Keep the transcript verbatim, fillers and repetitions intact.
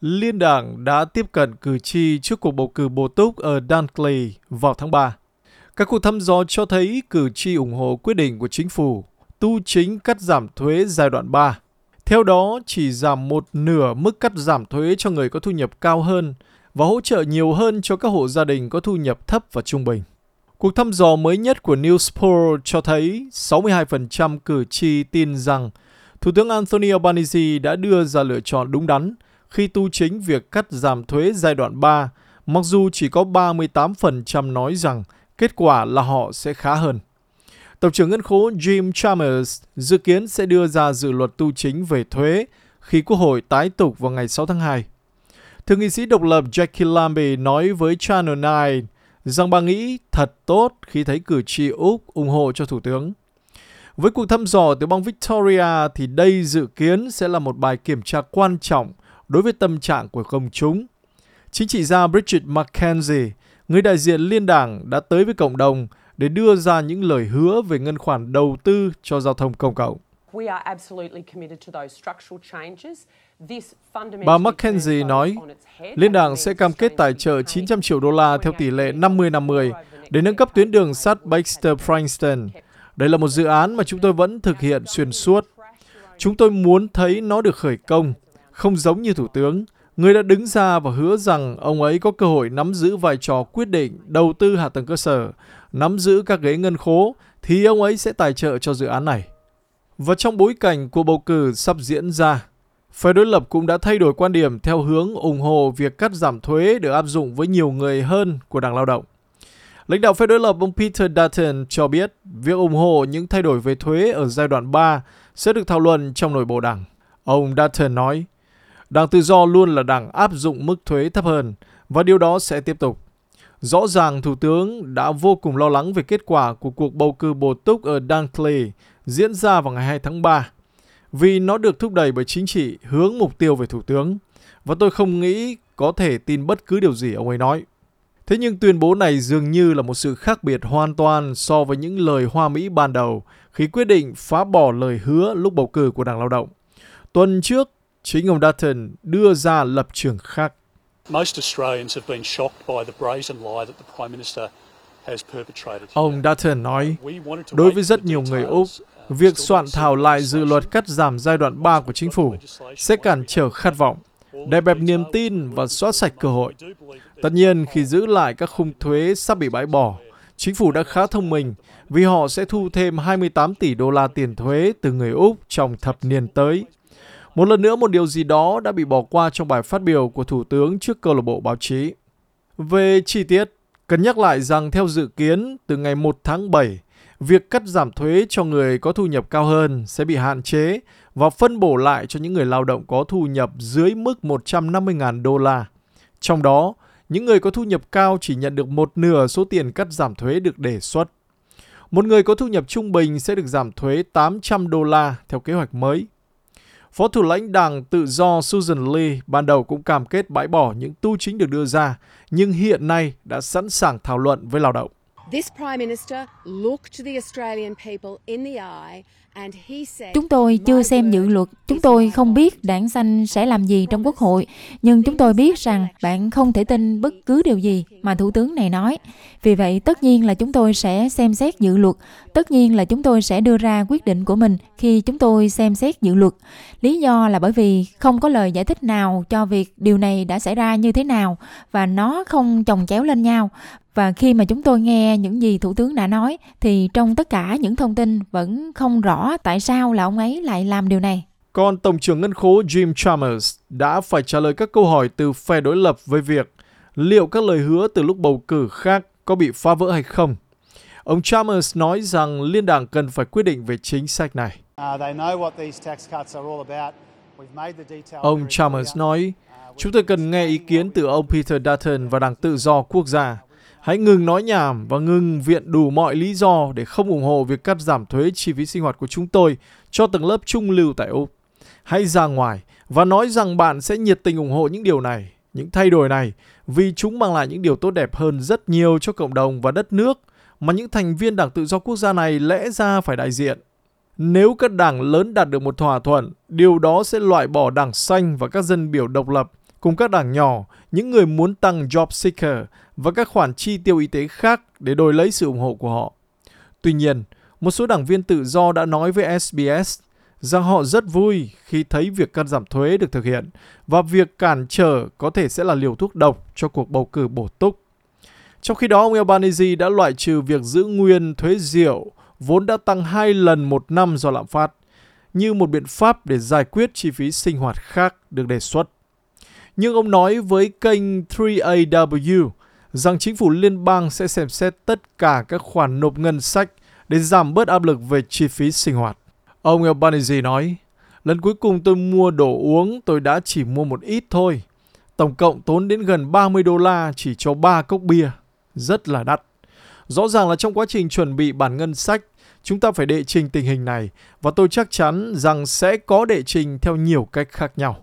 Liên đảng đã tiếp cận cử tri trước cuộc bầu cử bổ túc ở Dunkley vào tháng ba. Các cuộc thăm dò cho thấy cử tri ủng hộ quyết định của chính phủ tu chính cắt giảm thuế giai đoạn ba. Theo đó, chỉ giảm một nửa mức cắt giảm thuế cho người có thu nhập cao hơn và hỗ trợ nhiều hơn cho các hộ gia đình có thu nhập thấp và trung bình. Cuộc thăm dò mới nhất của Newsport cho thấy sáu mươi hai phần trăm cử tri tin rằng Thủ tướng Anthony Albanese đã đưa ra lựa chọn đúng đắn khi tu chính việc cắt giảm thuế giai đoạn ba, mặc dù chỉ có ba mươi tám phần trăm nói rằng kết quả là họ sẽ khá hơn. Tổng trưởng Ngân khố Jim Chalmers dự kiến sẽ đưa ra dự luật tu chính về thuế khi Quốc hội tái tục vào ngày sáu tháng hai. Thượng nghị sĩ độc lập Jackie Lambie nói với Channel chín rằng bà nghĩ thật tốt khi thấy cử tri Úc ủng hộ cho Thủ tướng. Với cuộc thăm dò từ bang Victoria thì đây dự kiến sẽ là một bài kiểm tra quan trọng đối với tâm trạng của công chúng. Chính trị gia Bridget McKenzie, người đại diện liên đảng, đã tới với cộng đồng để đưa ra những lời hứa về ngân khoản đầu tư cho giao thông công cộng. Bà McKenzie nói, Liên đảng sẽ cam kết tài trợ chín trăm triệu đô la theo tỷ lệ năm mươi năm mươi để nâng cấp tuyến đường sắt Baxter-Frankston. Đây là một dự án mà chúng tôi vẫn thực hiện xuyên suốt. Chúng tôi muốn thấy nó được khởi công, không giống như Thủ tướng, người đã đứng ra và hứa rằng ông ấy có cơ hội nắm giữ vai trò quyết định đầu tư hạ tầng cơ sở, nắm giữ các ghế ngân khố, thì ông ấy sẽ tài trợ cho dự án này. Và trong bối cảnh cuộc bầu cử sắp diễn ra, phe đối lập cũng đã thay đổi quan điểm theo hướng ủng hộ việc cắt giảm thuế được áp dụng với nhiều người hơn của Đảng Lao động. Lãnh đạo phe đối lập ông Peter Dutton cho biết việc ủng hộ những thay đổi về thuế ở giai đoạn ba sẽ được thảo luận trong nội bộ đảng. Ông Dutton nói, Đảng Tự do luôn là đảng áp dụng mức thuế thấp hơn và điều đó sẽ tiếp tục. Rõ ràng Thủ tướng đã vô cùng lo lắng về kết quả của cuộc bầu cử bổ túc ở Dunkley diễn ra vào ngày hai tháng ba vì nó được thúc đẩy bởi chính trị hướng mục tiêu về Thủ tướng và tôi không nghĩ có thể tin bất cứ điều gì ông ấy nói. Thế nhưng tuyên bố này dường như là một sự khác biệt hoàn toàn so với những lời hoa mỹ ban đầu khi quyết định phá bỏ lời hứa lúc bầu cử của Đảng Lao động. Tuần trước, chính ông Dutton đưa ra lập trường khác. Ông Dutton nói, đối với rất nhiều người Úc, việc soạn thảo lại dự luật cắt giảm giai đoạn ba của chính phủ sẽ cản trở khát vọng, đè bẹp niềm tin và xóa sạch cơ hội. Tất nhiên, khi giữ lại các khung thuế sắp bị bãi bỏ, chính phủ đã khá thông minh vì họ sẽ thu thêm hai mươi tám tỷ đô la tiền thuế từ người Úc trong thập niên tới. Một lần nữa, một điều gì đó đã bị bỏ qua trong bài phát biểu của Thủ tướng trước câu lạc bộ báo chí. Về chi tiết, cần nhắc lại rằng theo dự kiến, từ ngày một tháng bảy, việc cắt giảm thuế cho người có thu nhập cao hơn sẽ bị hạn chế và phân bổ lại cho những người lao động có thu nhập dưới mức một trăm năm mươi nghìn đô la. Trong đó, những người có thu nhập cao chỉ nhận được một nửa số tiền cắt giảm thuế được đề xuất. Một người có thu nhập trung bình sẽ được giảm thuế tám trăm đô la theo kế hoạch mới. Phó thủ lãnh Đảng Tự do Susan Lee ban đầu cũng cam kết bãi bỏ những tu chính được đưa ra, nhưng hiện nay đã sẵn sàng thảo luận với lao động. Chúng tôi chưa xem dự luật, chúng tôi không biết Đảng Xanh sẽ làm gì trong Quốc hội, nhưng chúng tôi biết rằng bạn không thể tin bất cứ điều gì mà Thủ tướng này nói. Vì vậy, tất nhiên là chúng tôi sẽ xem xét dự luật, tất nhiên là chúng tôi sẽ đưa ra quyết định của mình khi chúng tôi xem xét dự luật. Lý do là bởi vì không có lời giải thích nào cho việc điều này đã xảy ra như thế nào và nó không chồng chéo lên nhau. Và khi mà chúng tôi nghe những gì Thủ tướng đã nói, thì trong tất cả những thông tin vẫn không rõ tại sao là ông ấy lại làm điều này. Còn Tổng trưởng Ngân khố Jim Chalmers đã phải trả lời các câu hỏi từ phe đối lập về việc liệu các lời hứa từ lúc bầu cử khác có bị phá vỡ hay không. Ông Chalmers nói rằng Liên đảng cần phải quyết định về chính sách này. Ông Chalmers nói, chúng tôi cần nghe ý kiến từ ông Peter Dutton và Đảng Tự do Quốc gia. Hãy ngừng nói nhảm và ngừng viện đủ mọi lý do để không ủng hộ việc cắt giảm thuế chi phí sinh hoạt của chúng tôi cho tầng lớp trung lưu tại Úc. Hãy ra ngoài và nói rằng bạn sẽ nhiệt tình ủng hộ những điều này, những thay đổi này, vì chúng mang lại những điều tốt đẹp hơn rất nhiều cho cộng đồng và đất nước mà những thành viên Đảng Tự do Quốc gia này lẽ ra phải đại diện. Nếu các đảng lớn đạt được một thỏa thuận, điều đó sẽ loại bỏ Đảng Xanh và các dân biểu độc lập cùng các đảng nhỏ, những người muốn tăng job seeker và các khoản chi tiêu y tế khác để đổi lấy sự ủng hộ của họ. Tuy nhiên, một số đảng viên tự do đã nói với ét bê ét rằng họ rất vui khi thấy việc cắt giảm thuế được thực hiện và việc cản trở có thể sẽ là liều thuốc độc cho cuộc bầu cử bổ túc. Trong khi đó, ông Albanese đã loại trừ việc giữ nguyên thuế rượu vốn đã tăng hai lần một năm do lạm phát, như một biện pháp để giải quyết chi phí sinh hoạt khác được đề xuất. Nhưng ông nói với kênh ba A W rằng chính phủ liên bang sẽ xem xét tất cả các khoản nộp ngân sách để giảm bớt áp lực về chi phí sinh hoạt. Ông Albanese nói, lần cuối cùng tôi mua đồ uống tôi đã chỉ mua một ít thôi. Tổng cộng tốn đến gần ba mươi đô la chỉ cho ba cốc bia. Rất là đắt. Rõ ràng là trong quá trình chuẩn bị bản ngân sách, chúng ta phải đệ trình tình hình này và tôi chắc chắn rằng sẽ có đệ trình theo nhiều cách khác nhau.